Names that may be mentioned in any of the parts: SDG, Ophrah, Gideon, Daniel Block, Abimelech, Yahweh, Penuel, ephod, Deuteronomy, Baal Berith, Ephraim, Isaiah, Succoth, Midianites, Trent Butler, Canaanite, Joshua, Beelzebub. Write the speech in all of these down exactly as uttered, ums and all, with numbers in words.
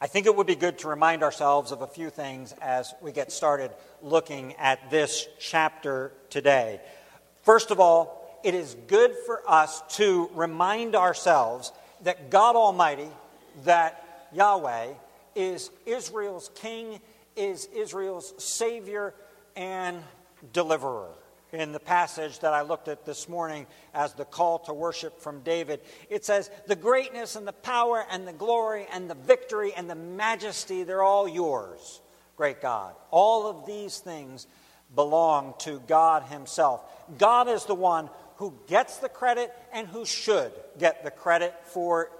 I think it would be good to remind ourselves of a few things as we get started looking at this chapter today. First of all, it is good for us to remind ourselves that God Almighty, that Yahweh, is Israel's king, is Israel's savior and deliverer. In the passage that I looked at this morning as the call to worship from David, it says, the greatness and the power and the glory and the victory and the majesty, they're all yours, great God. All of these things belong to God himself. God is the one who gets the credit and who should get the credit for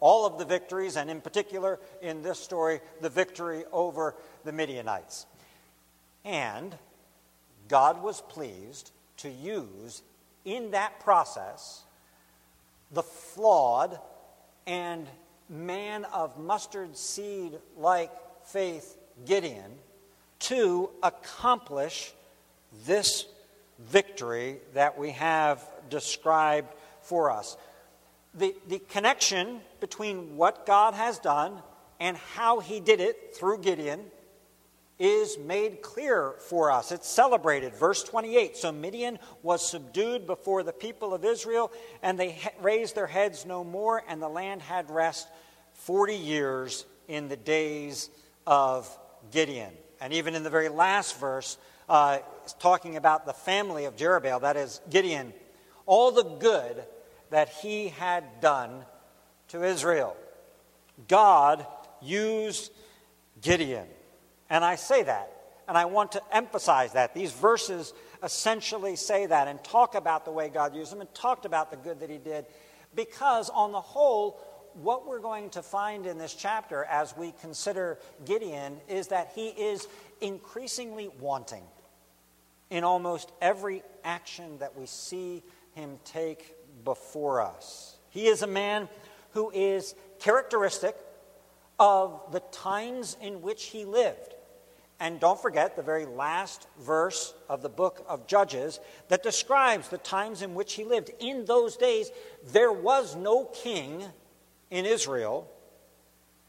all of the victories, and in particular, in this story, the victory over the Midianites. And God was pleased to use, in that process, the flawed and man of mustard seed-like faith, Gideon, to accomplish this victory that we have described for us. The, the connection between what God has done and how he did it through Gideon is made clear for us. It's celebrated. Verse twenty-eight, so Midian was subdued before the people of Israel, and they raised their heads no more, and the land had rest forty years in the days of Gideon. And even in the very last verse, uh, it's talking about the family of Jerubbaal, that is Gideon, all the good that he had done to Israel. God used Gideon. And I say that, and I want to emphasize that. These verses essentially say that and talk about the way God used them and talked about the good that he did, because on the whole, what we're going to find in this chapter as we consider Gideon is that he is increasingly wanting in almost every action that we see him take before us. He is a man who is characteristic of the times in which he lived. And don't forget the very last verse of the book of Judges that describes the times in which he lived. In those days, there was no king in Israel,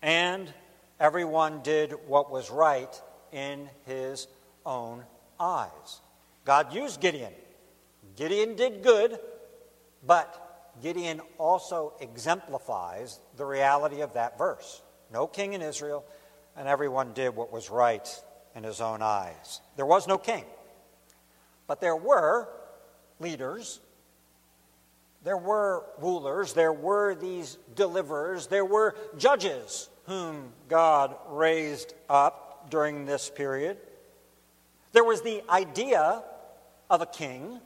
and everyone did what was right in his own eyes. God used Gideon. Gideon did good, but Gideon also exemplifies the reality of that verse. No king in Israel, and everyone did what was right in his own eyes. There was no king, but there were leaders, there were rulers, there were these deliverers, there were judges whom God raised up during this period. There was the idea of a king.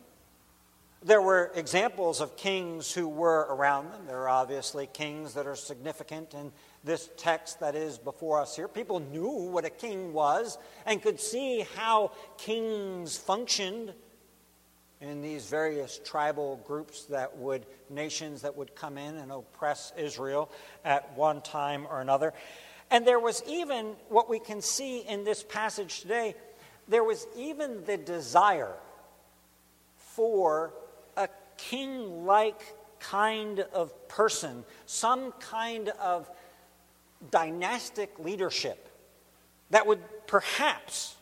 There were examples of kings who were around them. There are obviously kings that are significant in this text that is before us here. People knew what a king was and could see how kings functioned in these various tribal groups that would, nations that would come in and oppress Israel at one time or another. And there was even, what we can see in this passage today, there was even the desire for a king-like kind of person, some kind of dynastic leadership that would perhaps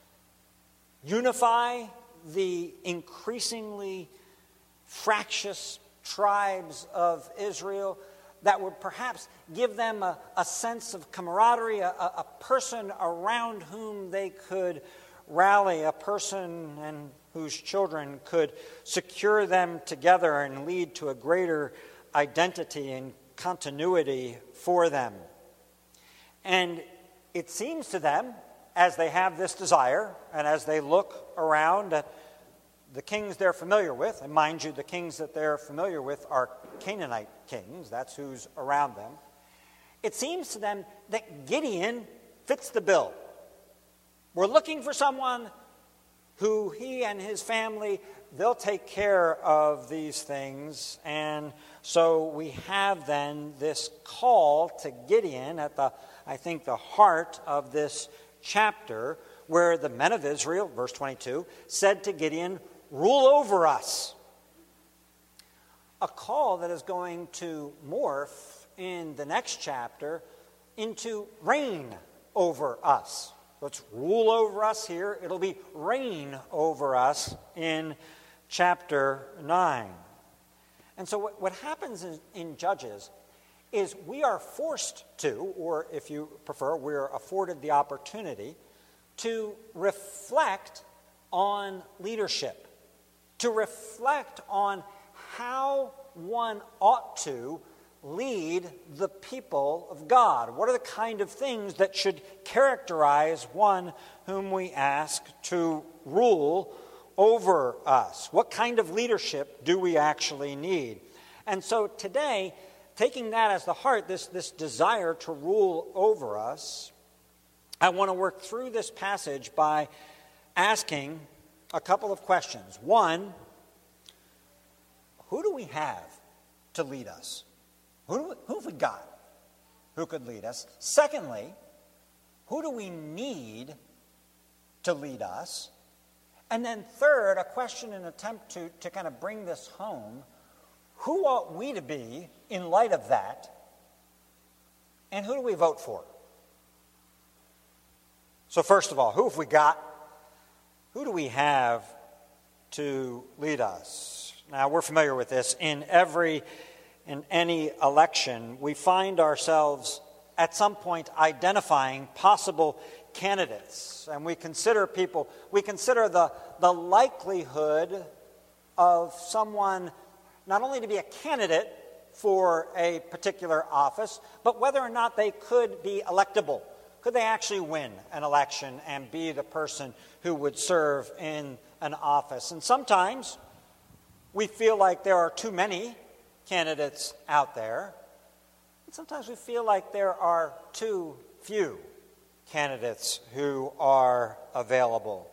unify the increasingly fractious tribes of Israel, that would perhaps give them a, a sense of camaraderie, a, a person around whom they could rally, a person and whose children could secure them together and lead to a greater identity and continuity for them. And it seems to them, as they have this desire, and as they look around at the kings they're familiar with, and mind you, the kings that they're familiar with are Canaanite kings, that's who's around them, it seems to them that Gideon fits the bill. We're looking for someone who he and his family, they'll take care of these things. And so we have then this call to Gideon at the, I think, the heart of this chapter, where the men of Israel, verse twenty-two, said to Gideon, rule over us. A call that is going to morph in the next chapter into reign over us. Let's rule over us here. It'll be reign over us in chapter nine. And so what, what happens in, in Judges is we are forced to, or if you prefer, we are afforded the opportunity to reflect on leadership, to reflect on how one ought to lead the people of God. What are the kind of things that should characterize one whom we ask to rule over us? What kind of leadership do we actually need? And so today, taking that as the heart, this, this desire to rule over us, I want to work through this passage by asking a couple of questions. One, who do we have to lead us? Who, do we, who have we got who could lead us? Secondly, who do we need to lead us? And then third, a question in an attempt to, to kind of bring this home, who ought we to be in light of that, and who do we vote for? So first of all, who have we got? Who do we have to lead us? Now, we're familiar with this. In every, in any election, we find ourselves at some point identifying possible candidates, and we consider people, we consider the, the likelihood of someone not only to be a candidate for a particular office, but whether or not they could be electable. Could they actually win an election and be the person who would serve in an office? And sometimes we feel like there are too many candidates out there, and sometimes we feel like there are too few candidates who are available.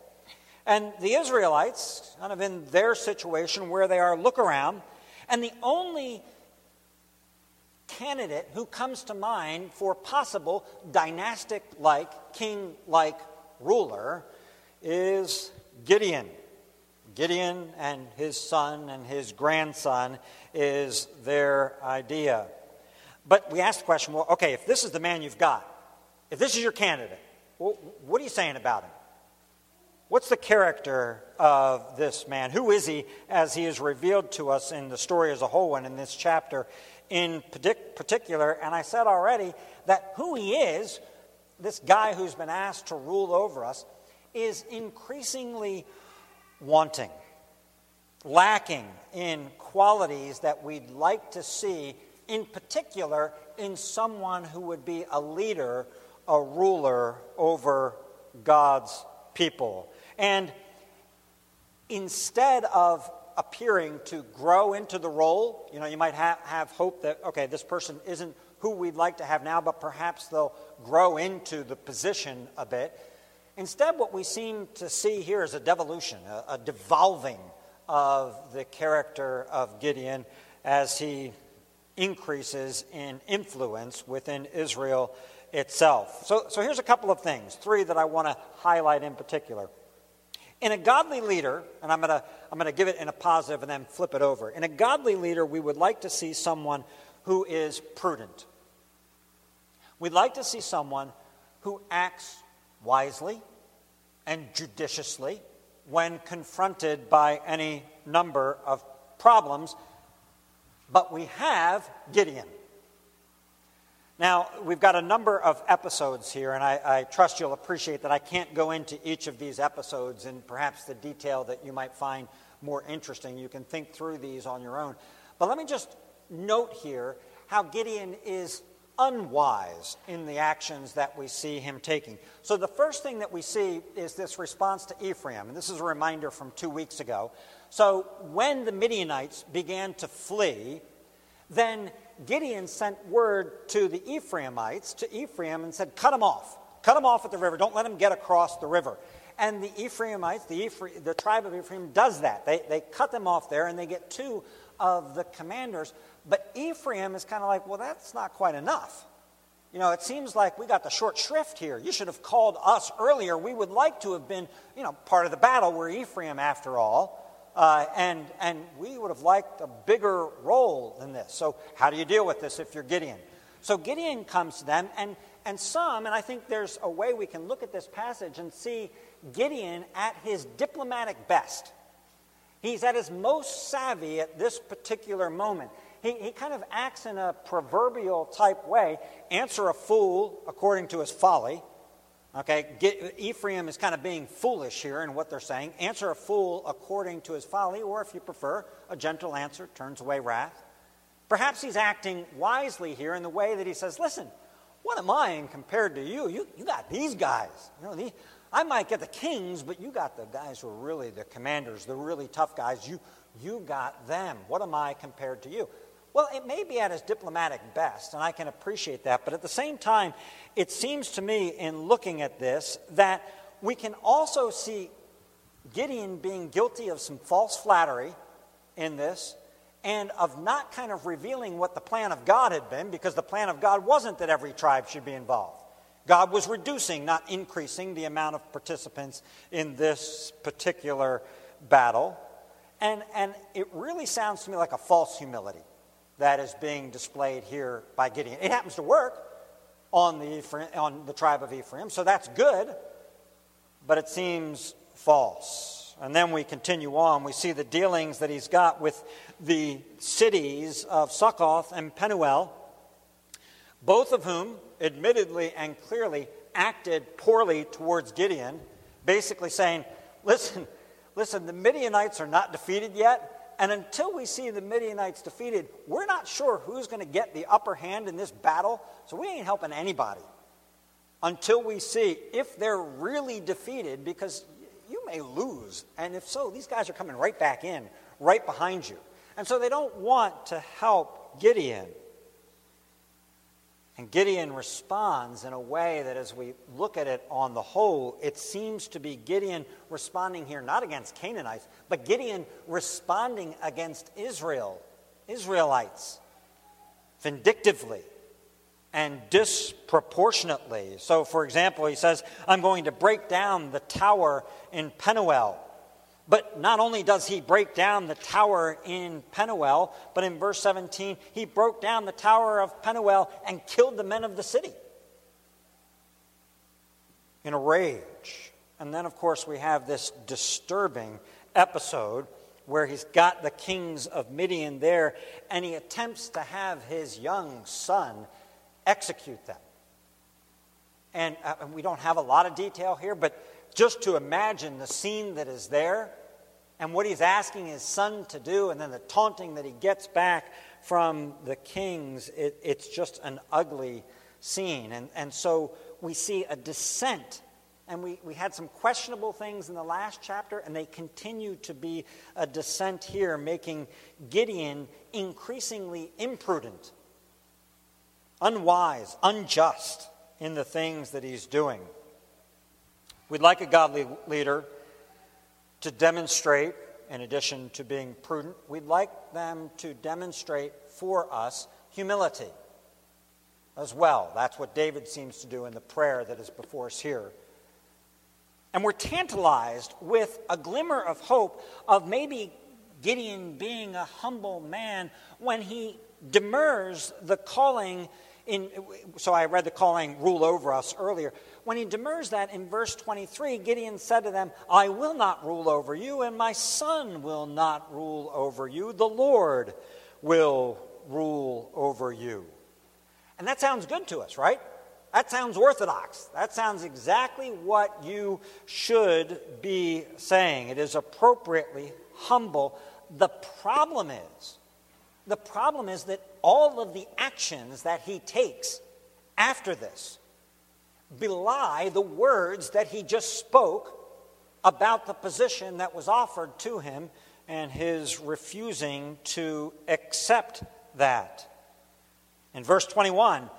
And the Israelites, kind of in their situation where they are, look around, and the only candidate who comes to mind for possible dynastic-like, king-like ruler is Gideon. Gideon and his son and his grandson is their idea. But we ask the question, well, okay, if this is the man you've got, if this is your candidate, well, what are you saying about him? What's the character of this man? Who is he as he is revealed to us in the story as a whole and in this chapter in particular? And I said already that who he is, this guy who's been asked to rule over us, is increasingly wanting, lacking in qualities that we'd like to see, in particular in someone who would be a leader, a ruler over God's people. And instead of appearing to grow into the role, you know, you might have, have hope that, okay, this person isn't who we'd like to have now, but perhaps they'll grow into the position a bit. Instead, what we seem to see here is a devolution, a, a devolving of the character of Gideon as he increases in influence within Israel itself. So, so here's a couple of things, three that I want to highlight in particular. In a godly leader, and I'm going to I'm going to give it in a positive and then flip it over. In a godly leader, we would like to see someone who is prudent. We'd like to see someone who acts wisely and judiciously when confronted by any number of problems. But we have Gideon. Now, we've got a number of episodes here, and I, I trust you'll appreciate that I can't go into each of these episodes in perhaps the detail that you might find more interesting. You can think through these on your own. But let me just note here how Gideon is unwise in the actions that we see him taking. So the first thing that we see is this response to Ephraim, and this is a reminder from two weeks ago. So when the Midianites began to flee, then Gideon sent word to the Ephraimites, to Ephraim, and said, cut them off. Cut them off at the river. Don't let them get across the river. And the Ephraimites, the, Ephra- the tribe of Ephraim, does that. They, they cut them off there, and they get two of the commanders. But Ephraim is kind of like, well, that's not quite enough. You know, it seems like we got the short shrift here. You should have called us earlier. We would like to have been, you know, part of the battle. We're Ephraim, after all. Uh, and and we would have liked a bigger role than this. So how do you deal with this if you're Gideon? So Gideon comes to them and, And some, and I think there's a way we can look at this passage and see Gideon at his diplomatic best. He's at his most savvy at this particular moment. He, he kind of acts in a proverbial type way. Answer a fool according to his folly. Okay, Get, Ephraim is kind of being foolish here in what they're saying. Answer a fool according to his folly, or if you prefer, a gentle answer turns away wrath. Perhaps he's acting wisely here in the way that he says, listen, what am I in compared to you? You, you got these guys. You know, these, I might get the kings, but you got the guys who are really the commanders, the really tough guys. You, you got them. What am I compared to you? Well, it may be at his diplomatic best, and I can appreciate that. But at the same time, it seems to me in looking at this that we can also see Gideon being guilty of some false flattery in this and of not kind of revealing what the plan of God had been, because the plan of God wasn't that every tribe should be involved. God was reducing, not increasing, the amount of participants in this particular battle. And, and it really sounds to me like a false humility that is being displayed here by Gideon. It happens to work on the, Ephraim, on the tribe of Ephraim, so that's good, but it seems false. And then we continue on. We see the dealings that he's got with the cities of Succoth and Penuel, both of whom admittedly and clearly acted poorly towards Gideon, basically saying, listen, listen, the Midianites are not defeated yet, and until we see the Midianites defeated, we're not sure who's going to get the upper hand in this battle, so we ain't helping anybody until we see if they're really defeated, because you may lose, and if so, these guys are coming right back in, right behind you. And so they don't want to help Gideon. And Gideon responds in a way that, as we look at it on the whole, it seems to be Gideon responding here not against Canaanites, but Gideon responding against Israel, Israelites, vindictively and disproportionately. So, for example, he says, I'm going to break down the tower in Penuel. But not only does he break down the tower in Penuel, but in verse seventeen, he broke down the tower of Penuel and killed the men of the city in a rage. And then, of course, we have this disturbing episode where he's got the kings of Midian there, and he attempts to have his young son execute them. And uh, we don't have a lot of detail here, but just to imagine the scene that is there and what he's asking his son to do, and then the taunting that he gets back from the kings, it, it's just an ugly scene. And, and so we see a descent, and we, we had some questionable things in the last chapter, and they continue to be a descent here, making Gideon increasingly imprudent, unwise, unjust in the things that he's doing. We'd like a godly leader to demonstrate, in addition to being prudent, we'd like them to demonstrate for us humility as well. That's what David seems to do in the prayer that is before us here. And we're tantalized with a glimmer of hope of maybe Gideon being a humble man when he demurs the calling. In, so I read the calling, rule over us, earlier. When he demurs that in verse twenty-three, Gideon said to them, I will not rule over you, and my son will not rule over you. The Lord will rule over you. And that sounds good to us, right? That sounds orthodox. That sounds exactly what you should be saying. It is appropriately humble. The problem is, the problem is that all of the actions that he takes after this belie the words that he just spoke about the position that was offered to him and his refusing to accept that. In verse twenty-one,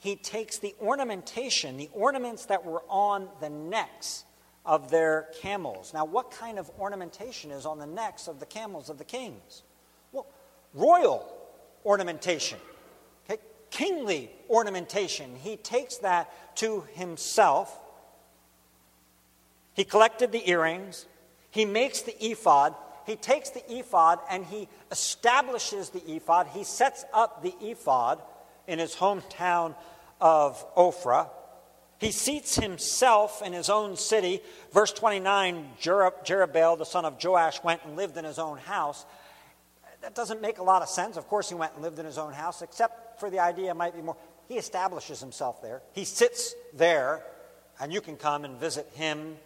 he takes the ornamentation, the ornaments that were on the necks of their camels. Now, what kind of ornamentation is on the necks of the camels of the kings? Well, royal ornamentation, okay? Kingly ornamentation. He takes that to himself. He collected the earrings. He makes the ephod. He takes the ephod and he establishes the ephod. He sets up the ephod in his hometown of Ophrah. He seats himself in his own city. Verse twenty-nine, Jerubbaal, the son of Joash, went and lived in his own house. That doesn't make a lot of sense. Of course he went and lived in his own house, except for the idea might be more. He establishes himself there. He sits there, and you can come and visit him.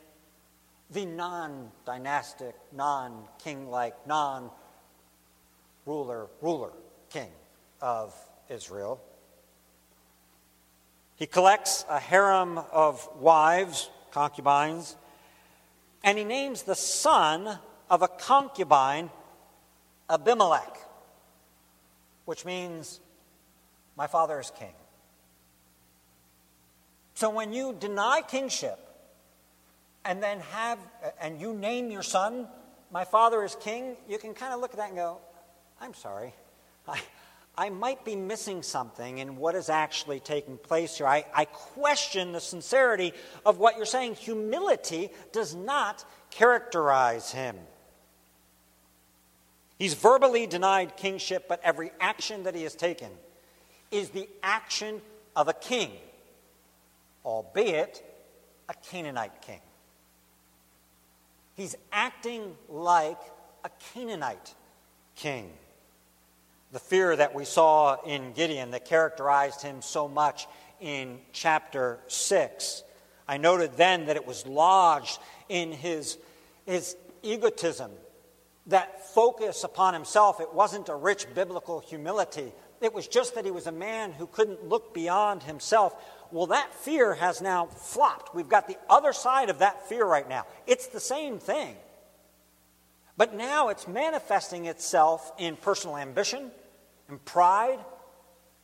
The non-dynastic, non-king-like, non-ruler, ruler king of Israel. He collects a harem of wives, concubines, and he names the son of a concubine Abimelech, which means my father is king. So when you deny kingship and then have, and you name your son, my father is king, you can kind of look at that and go, I'm sorry, I I might be missing something in what is actually taking place here. I, I question the sincerity of what you're saying. Humility does not characterize him. He's verbally denied kingship, but every action that he has taken is the action of a king, albeit a Canaanite king. He's acting like a Canaanite king. The fear that we saw in Gideon that characterized him so much in chapter six. I noted then that it was lodged in his, his egotism, that focus upon himself. It wasn't a rich biblical humility. It was just that he was a man who couldn't look beyond himself. Well, that fear has now flopped. We've got the other side of that fear right now. It's the same thing. But now it's manifesting itself in personal ambition, and pride,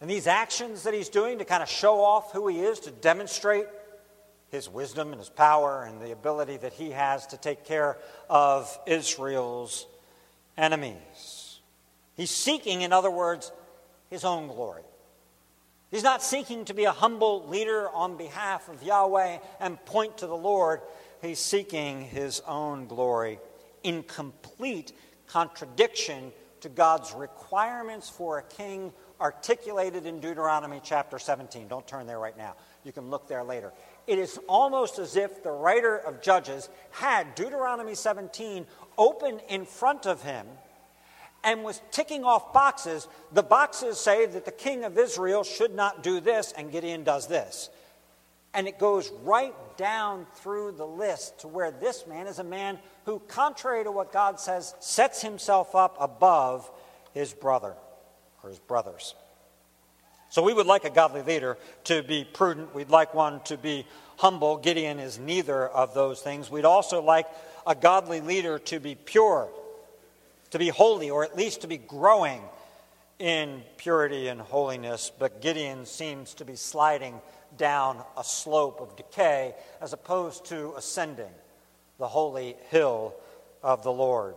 and these actions that he's doing to kind of show off who he is, to demonstrate his wisdom and his power and the ability that he has to take care of Israel's enemies. He's seeking, in other words, his own glory. He's not seeking to be a humble leader on behalf of Yahweh and point to the Lord. He's seeking his own glory in complete contradiction to God's requirements for a king articulated in Deuteronomy chapter seventeen. Don't turn there right now. You can look there later. It is almost as if the writer of Judges had Deuteronomy seventeen open in front of him and was ticking off boxes. The boxes say that the king of Israel should not do this, and Gideon does this. And it goes right down through the list to where this man is a man who, contrary to what God says, sets himself up above his brother or his brothers. So we would like a godly leader to be prudent. We'd like one to be humble. Gideon is neither of those things. We'd also like a godly leader to be pure, to be holy, or at least to be growing in purity and holiness. But Gideon seems to be sliding down a slope of decay as opposed to ascending the holy hill of the Lord.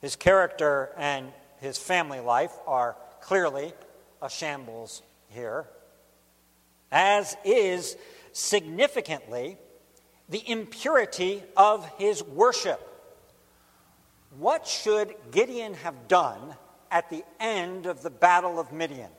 His character and his family life are clearly a shambles here, as is significantly the impurity of his worship. What should Gideon have done at the end of the Battle of Midian?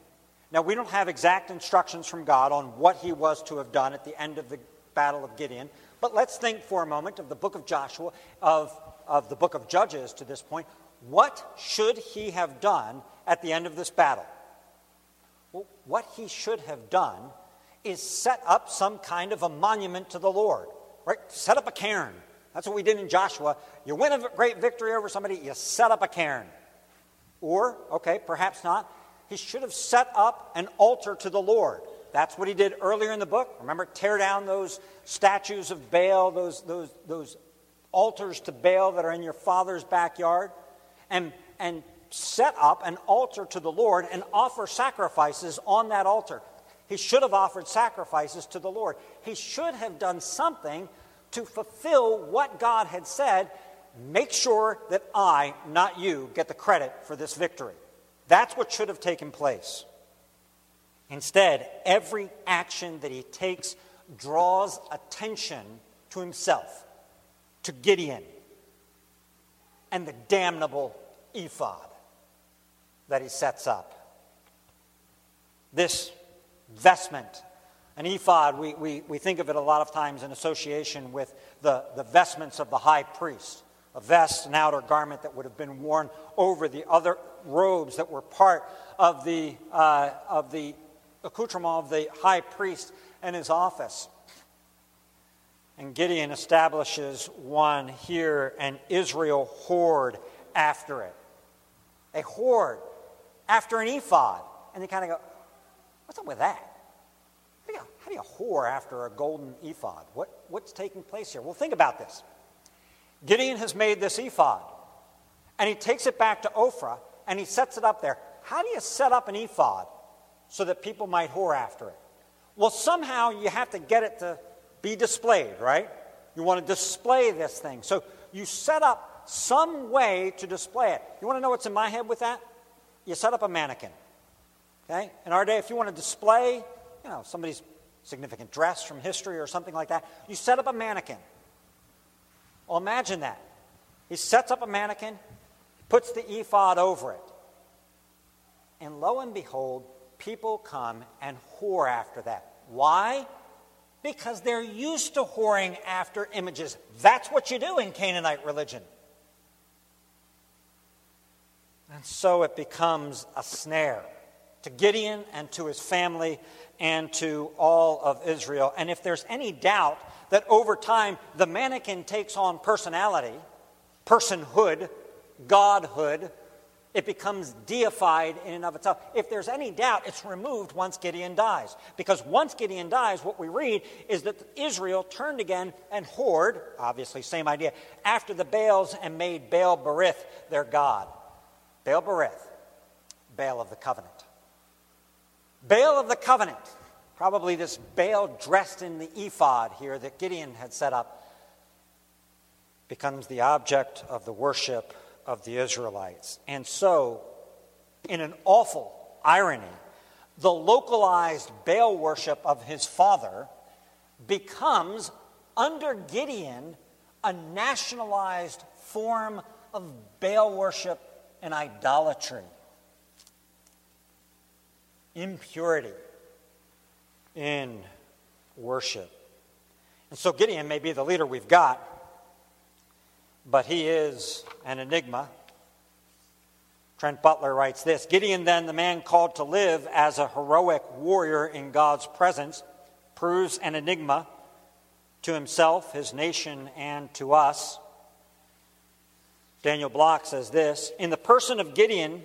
Now, we don't have exact instructions from God on what he was to have done at the end of the Battle of Gideon, but let's think for a moment of the book of Joshua, of, of the book of Judges to this point. What should he have done at the end of this battle? Well, what he should have done is set up some kind of a monument to the Lord, right? Set up a cairn. That's what we did in Joshua. You win a great victory over somebody, you set up a cairn. Or, okay, perhaps not. He should have set up an altar to the Lord. That's what he did earlier in the book. Remember, tear down those statues of Baal, those, those, those altars to Baal that are in your father's backyard, and, and set up an altar to the Lord and offer sacrifices on that altar. He should have offered sacrifices to the Lord. He should have done something to fulfill what God had said. Make sure that I, not you, get the credit for this victory. That's what should have taken place. Instead, every action that he takes draws attention to himself, to Gideon, and the damnable ephod that he sets up. This vestment An ephod, we, we, we think of it a lot of times in association with the, the vestments of the high priest. A vest, an outer garment that would have been worn over the other robes that were part of the, uh, of the accoutrement of the high priest and his office. And Gideon establishes one here, and Israel whored after it. They whored after an ephod. And they kind of go, what's up with that? How do you, how do you whore after a golden ephod? What, what's taking place here? Well, think about this. Gideon has made this ephod, and he takes it back to Ophrah, and he sets it up there. How do you set up an ephod so that people might whore after it? Well, somehow you have to get it to be displayed, right? You want to display this thing. So you set up some way to display it. You want to know what's in my head with that? You set up a mannequin, okay? In our day, if you want to display, you know, somebody's significant dress from history or something like that, you set up a mannequin. Well, imagine that. He sets up a mannequin, puts the ephod over it. And lo and behold, people come and whore after that. Why? Because they're used to whoring after images. That's what you do in Canaanite religion. And so it becomes a snare to Gideon and to his family and to all of Israel. And if there's any doubt that over time the mannequin takes on personality, personhood, godhood, it becomes deified in and of itself. If there's any doubt, it's removed once Gideon dies. Because once Gideon dies, what we read is that Israel turned again and whored, obviously same idea, after the Baals and made Baal Berith their god. Baal Berith, Baal of the covenant. Baal of the covenant, probably this Baal dressed in the ephod here that Gideon had set up, becomes the object of the worship of the Israelites. And so, in an awful irony, the localized Baal worship of his father becomes, under Gideon, a nationalized form of Baal worship and idolatry. Impurity in worship. And so Gideon may be the leader we've got, but he is an enigma. Trent Butler writes this: Gideon, then the man called to live as a heroic warrior in God's presence, proves an enigma to himself, his nation, and to us. Daniel Block says this: in the person of Gideon,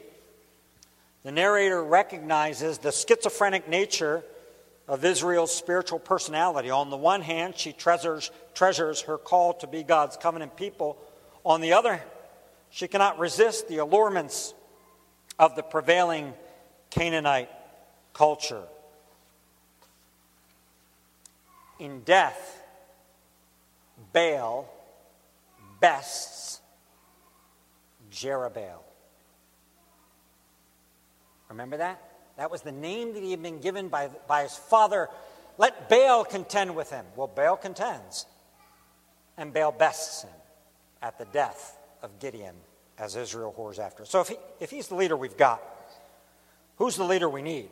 the narrator recognizes the schizophrenic nature of Israel's spiritual personality. On the one hand, she treasures, treasures her call to be God's covenant people. On the other, she cannot resist the allurements of the prevailing Canaanite culture. In death, Baal bests Jerubbaal. Remember that? That was the name that he had been given by, by his father. Let Baal contend with him. Well, Baal contends. And Baal bests him at the death of Gideon as Israel whores after. So if he, if he's the leader we've got, who's the leader we need?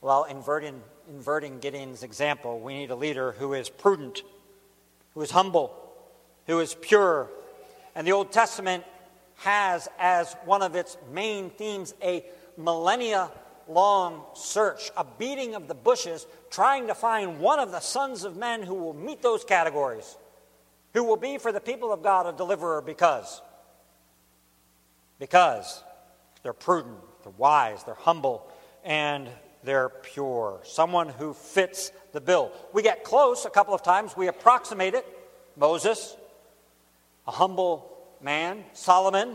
Well, inverting, inverting Gideon's example, we need a leader who is prudent, who is humble, who is pure. And the Old Testament has as one of its main themes a millennia-long search, a beating of the bushes, trying to find one of the sons of men who will meet those categories, who will be for the people of God a deliverer because, because they're prudent, they're wise, they're humble, and they're pure. Someone who fits the bill. We get close a couple of times. We approximate it. Moses, a humble man, Solomon,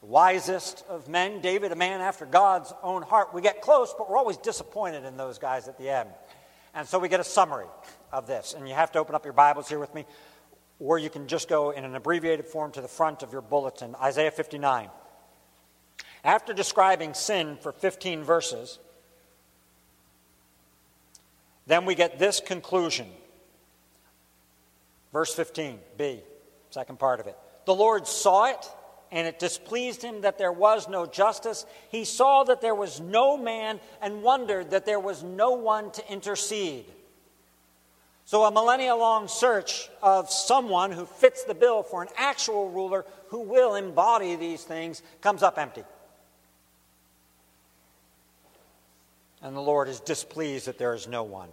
the wisest of men, David, a man after God's own heart. We get close, but we're always disappointed in those guys at the end. And so we get a summary of this. And you have to open up your Bibles here with me, or you can just go in an abbreviated form to the front of your bulletin, Isaiah fifty-nine. After describing sin for fifteen verses, then we get this conclusion. Verse fifteen, B, second part of it. The Lord saw it and it displeased him that there was no justice. He saw that there was no man and wondered that there was no one to intercede. So a millennia-long search of someone who fits the bill for an actual ruler who will embody these things comes up empty. And the Lord is displeased that there is no one.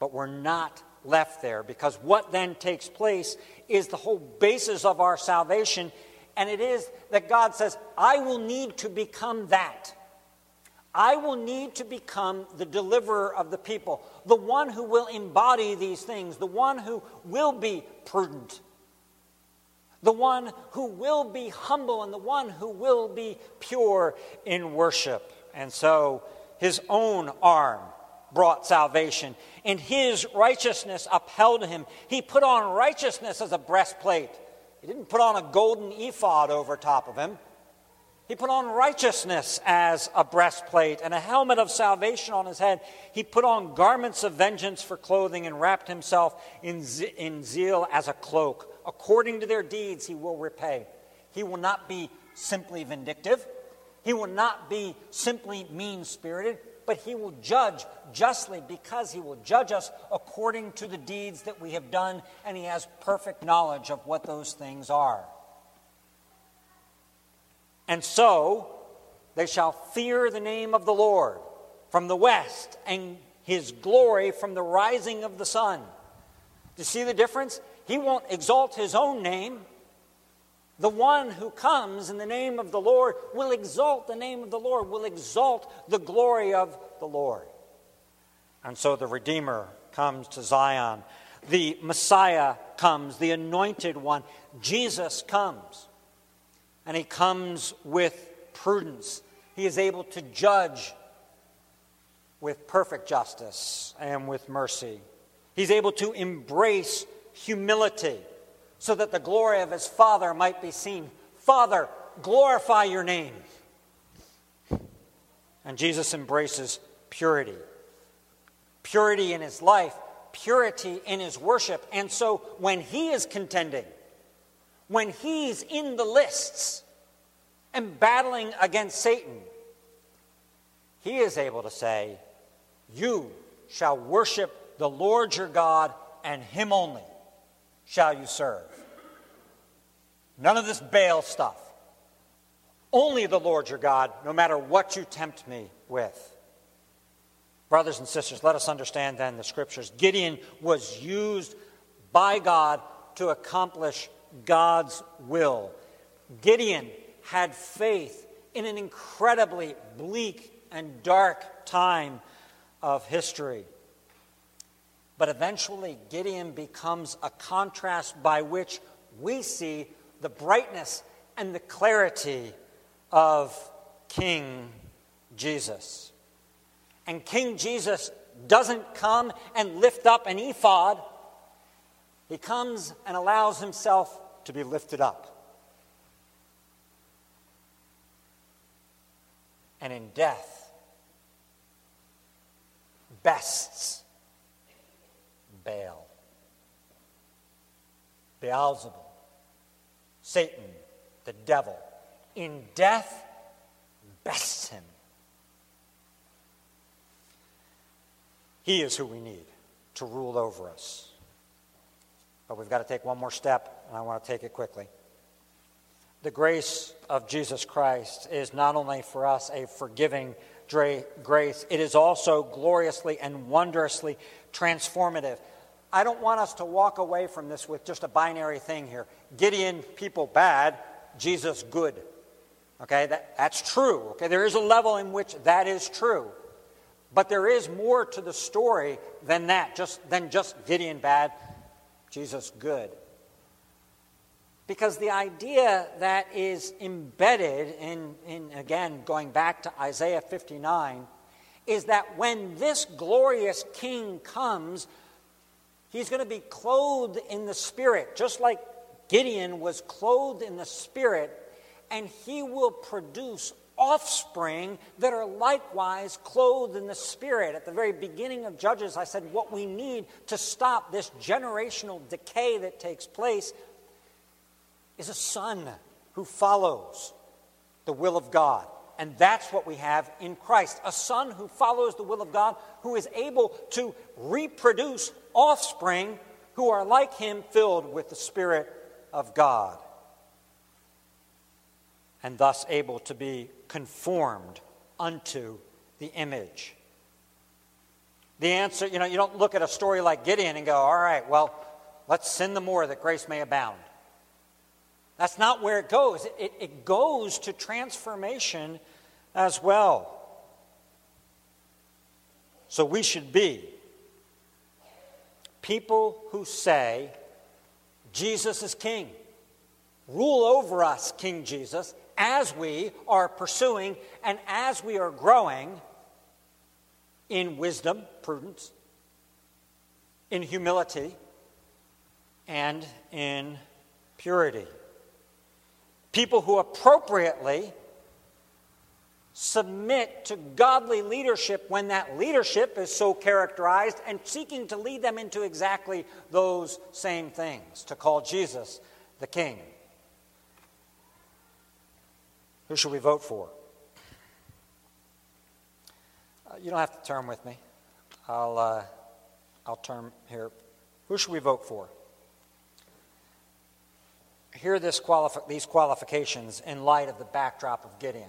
But we're not left there, because what then takes place is the whole basis of our salvation, and it is that God says, I will need to become that. I will need to become the deliverer of the people, the one who will embody these things, the one who will be prudent, the one who will be humble, and the one who will be pure in worship. And so his own arm brought salvation, and his righteousness upheld him. He put on righteousness as a breastplate. He didn't put on a golden ephod over top of him. He put on righteousness as a breastplate and a helmet of salvation on his head. He put on garments of vengeance for clothing and wrapped himself in, ze- in zeal as a cloak. According to their deeds, he will repay. He will not be simply vindictive. He will not be simply mean-spirited, but he will judge justly, because he will judge us according to the deeds that we have done, and he has perfect knowledge of what those things are. And so they shall fear the name of the Lord from the west and his glory from the rising of the sun. Do you see the difference? He won't exalt his own name. The one who comes in the name of the Lord will exalt the name of the Lord, will exalt the glory of the Lord. And so the Redeemer comes to Zion. The Messiah comes, the Anointed One. Jesus comes, and he comes with prudence. He is able to judge with perfect justice and with mercy. He's able to embrace humility, so that the glory of his Father might be seen. Father, glorify your name. And Jesus embraces purity. Purity in his life, purity in his worship. And so when he is contending, when he's in the lists and battling against Satan, he is able to say, you shall worship the Lord your God, and him only shall you serve. None of this Baal stuff. Only the Lord your God, no matter what you tempt me with. Brothers and sisters, let us understand then the scriptures. Gideon was used by God to accomplish God's will. Gideon had faith in an incredibly bleak and dark time of history. But eventually, Gideon becomes a contrast by which we see the brightness and the clarity of King Jesus. And King Jesus doesn't come and lift up an ephod. He comes and allows himself to be lifted up. And in death, bests Baal, Beelzebub, Satan, the devil. In death, bests him. He is who we need to rule over us. But we've got to take one more step, and I want to take it quickly. The grace of Jesus Christ is not only for us a forgiving grace, it is also gloriously and wondrously transformative. I don't want us to walk away from this with just a binary thing here. Gideon, people bad, Jesus good. Okay, that, that's true. Okay, there is a level in which that is true. But there is more to the story than that, just than just Gideon bad, Jesus good. Because the idea that is embedded in, in, again, going back to Isaiah fifty-nine, is that when this glorious king comes, he's going to be clothed in the Spirit, just like Gideon was clothed in the Spirit, and he will produce offspring that are likewise clothed in the Spirit. At the very beginning of Judges, I said what we need to stop this generational decay that takes place is a son who follows the will of God. And that's what we have in Christ, a son who follows the will of God, who is able to reproduce offspring who are like him, filled with the Spirit of God, and thus able to be conformed unto the image. The answer, you know, you don't look at a story like Gideon and go, all right, well, let's sin the more that grace may abound. That's not where it goes. It, it goes to transformation as well. So we should be people who say, Jesus is king. Rule over us, King Jesus, as we are pursuing and as we are growing in wisdom, prudence, in humility, and in purity. People who appropriately submit to godly leadership when that leadership is so characterized, and seeking to lead them into exactly those same things, to call Jesus the King. Who should we vote for? Uh, you don't have to turn with me. I'll, uh, I'll turn here. Who should we vote for? Hear this qualifi- these qualifications in light of the backdrop of Gideon.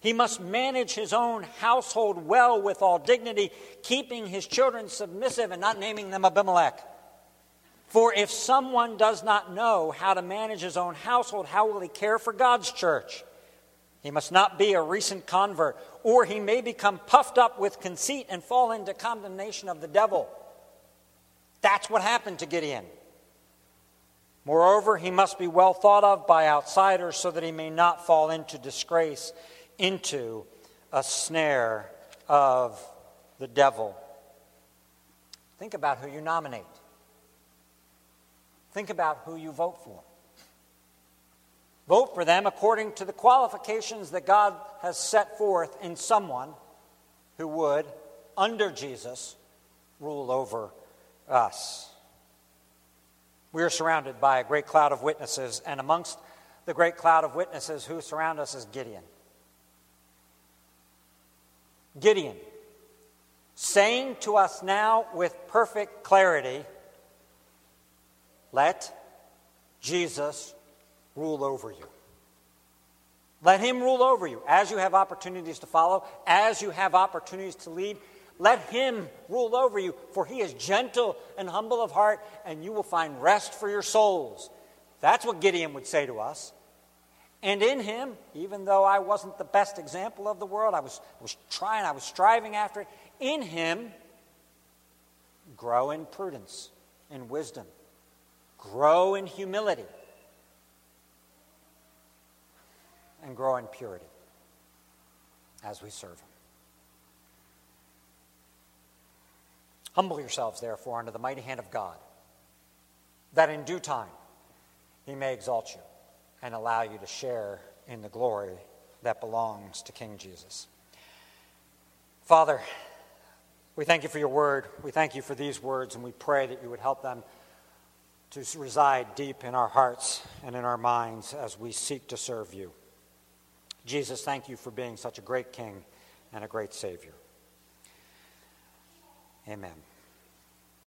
He must manage his own household well with all dignity, keeping his children submissive and not naming them Abimelech. For if someone does not know how to manage his own household, how will he care for God's church? He must not be a recent convert, or he may become puffed up with conceit and fall into condemnation of the devil. That's what happened to Gideon. Moreover, he must be well thought of by outsiders so that he may not fall into disgrace, into a snare of the devil. Think about who you nominate. Think about who you vote for. Vote for them according to the qualifications that God has set forth in someone who would, under Jesus, rule over us. We are surrounded by a great cloud of witnesses, and amongst the great cloud of witnesses who surround us is Gideon. Gideon, saying to us now with perfect clarity, let Jesus rule over you. Let him rule over you. As you have opportunities to follow, as you have opportunities to lead, let him rule over you, for he is gentle and humble of heart, and you will find rest for your souls. That's what Gideon would say to us. And in him, even though I wasn't the best example of the world, I was, I was trying, I was striving after it, in him, grow in prudence, in wisdom, grow in humility, and grow in purity as we serve him. Humble yourselves, therefore, under the mighty hand of God, that in due time he may exalt you and allow you to share in the glory that belongs to King Jesus. Father, we thank you for your word. We thank you for these words, and we pray that you would help them to reside deep in our hearts and in our minds as we seek to serve you. Jesus, thank you for being such a great King and a great Savior. Amen.